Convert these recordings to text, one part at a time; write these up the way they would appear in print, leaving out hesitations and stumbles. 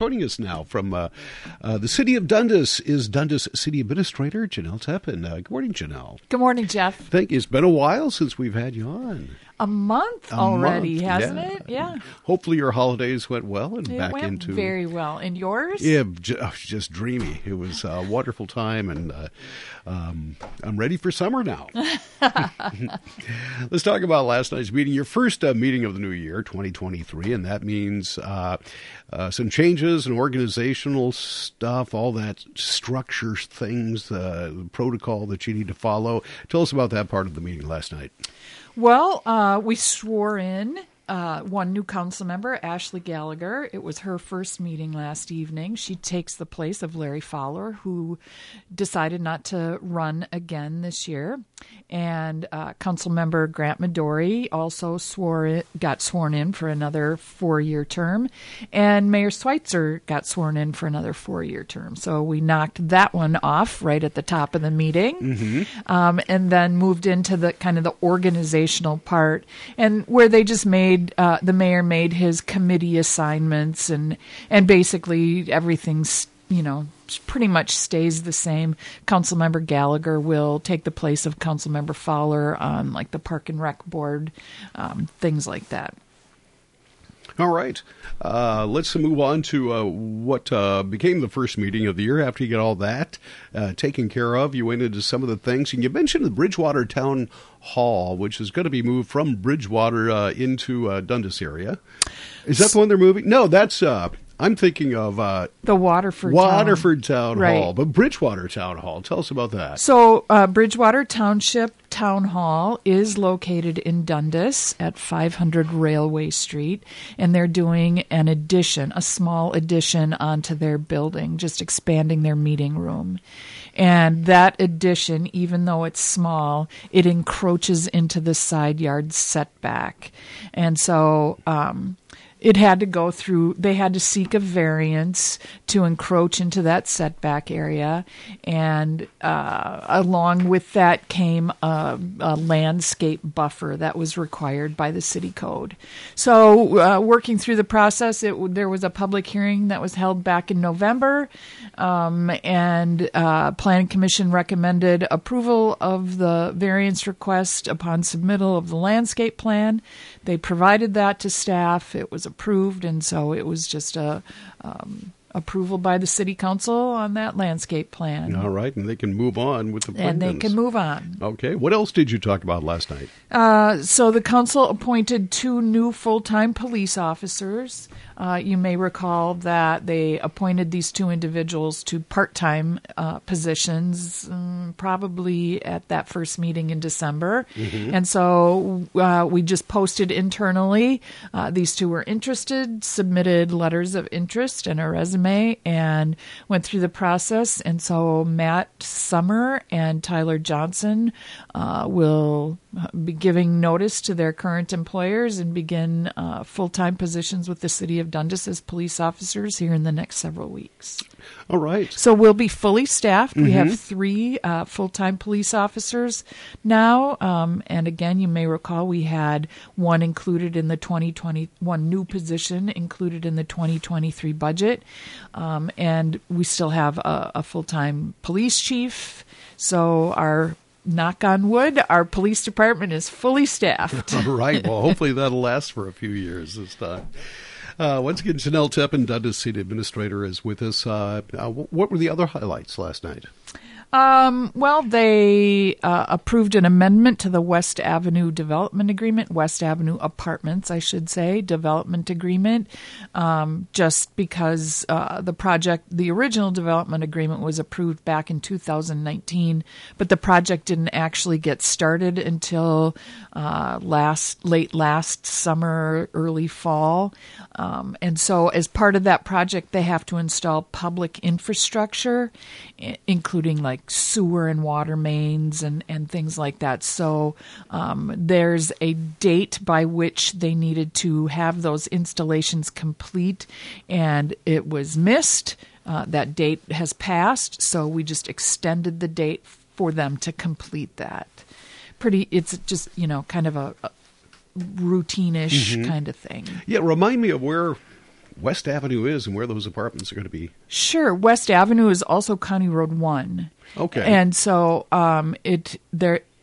Joining us now from the city of Dundas is Dundas City Administrator Jenelle Teppen. Good morning, Jenelle. Good morning, Jeff. Thank you. It's been a while since we've had you on. A month already, hasn't it? Yeah. Hopefully your holidays went well and it back went into very well. And yours? Yeah, just dreamy. It was a wonderful time, and I'm ready for summer now. Let's talk about last night's meeting. Your first meeting of the new year, 2023, and that means some changes and organizational stuff, all that structure things, the protocol that you need to follow. Tell us about that part of the meeting last night. Well, we swore in one new council member, Ashley Gallagher. It was her first meeting last evening. She takes the place of Larry Fowler, who decided not to run again this year. And council member Grant Midori also got sworn in for another 4-year term. And Mayor Schweitzer got sworn in for another 4-year term. So we knocked that one off right at the top of the meeting, and then moved into the kind of the organizational part, and where they just made the mayor made his committee assignments, and basically everything's, you know, pretty much stays the same. Councilmember Gallagher will take the place of Councilmember Fowler on like the Park and Rec Board, things like that. All right. Let's move on to what became the first meeting of the year. After you get all that taken care of, you went into some of the things. And you mentioned the Bridgewater Town Hall, which is going to be moved from Bridgewater into Dundas area. Is that the one they're moving? No, that's... I'm thinking of the Waterford Town Hall, but Bridgewater Town Hall. Tell us about that. So Bridgewater Township Town Hall is located in Dundas at 500 Railway Street, and they're doing an addition, a small addition onto their building, just expanding their meeting room. And that addition, even though it's small, it encroaches into the side yard setback. And so... it had to go through, they had to seek a variance to encroach into that setback area. And along with that came a landscape buffer that was required by the city code. So working through the process, there was a public hearing that was held back in November. And Planning Commission recommended approval of the variance request upon submittal of the landscape plan. They provided that to staff. It was approved, and so it was just a approval by the city council on that landscape plan. All right, and they can move on with the plans. And they can move on. Okay, what else did you talk about last night? So the council appointed 2 new full-time police officers. You may recall that they appointed these 2 individuals to part-time positions, probably at that first meeting in December. And so we just posted internally. These 2 were interested, submitted letters of interest and a resume, and went through the process. And so Matt Summer and Tyler Johnson will be giving notice to their current employers and begin full-time positions with the city of Dundas as police officers here in the next several weeks. All right. So we'll be fully staffed. We have 3 full-time police officers now. And again, you may recall we had one included in the 2021 new position included in the 2023 budget. And we still have a full-time police chief. So our knock on wood, our police department is fully staffed. All right. Well, hopefully that'll last for a few years this time. Once again, Jenelle Teppen, Dundas City Administrator, is with us. What were the other highlights last night? Well, they approved an amendment to the West Avenue Development Agreement, West Avenue Apartments, I should say, Development Agreement, just because the project, the original Development Agreement was approved back in 2019, but the project didn't actually get started until late last summer, early fall. And so as part of that project, they have to install public infrastructure, including like sewer and water mains and things like that. So there's a date by which they needed to have those installations complete, and it was missed. That date has passed, so we just extended the date for them to complete that. It's just, you know, kind of a routine-ish kind of thing. Yeah, remind me of where West Avenue is and where those apartments are going to be? Sure. West Avenue is also County Road 1. Okay. And so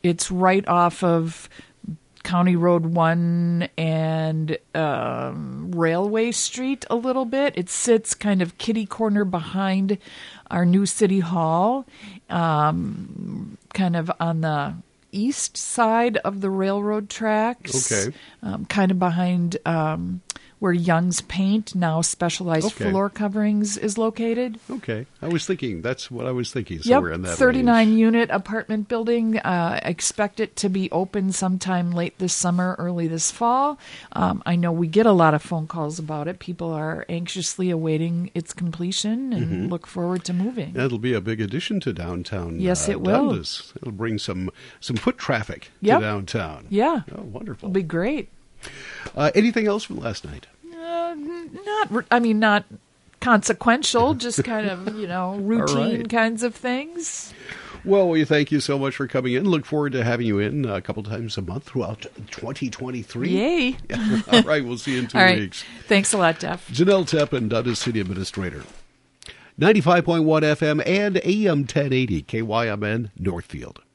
it's right off of County Road 1 and Railway Street a little bit. It sits kind of kitty corner behind our new City Hall, kind of on the east side of the railroad tracks. Okay. Kind of behind where Young's Paint, now Specialized Floor Coverings, is located. Okay. I was thinking, that's what I was thinking, somewhere in that 39-unit apartment building. Expect it to be open sometime late this summer, early this fall. I know we get a lot of phone calls about it. People are anxiously awaiting its completion and look forward to moving. That'll be a big addition to downtown. Yes, it will. Dundas. It'll bring some foot traffic to downtown. Yeah. Oh, wonderful. It'll be great. Anything else from last night? Not consequential, just kind of, routine kinds of things. Well, we thank you so much for coming in. Look forward to having you in a couple times a month throughout 2023. Yay. All right, we'll see you in two weeks. Thanks a lot, Jeff. Jenelle Teppen, Dundas City Administrator. 95.1 FM and AM 1080, KYMN, Northfield.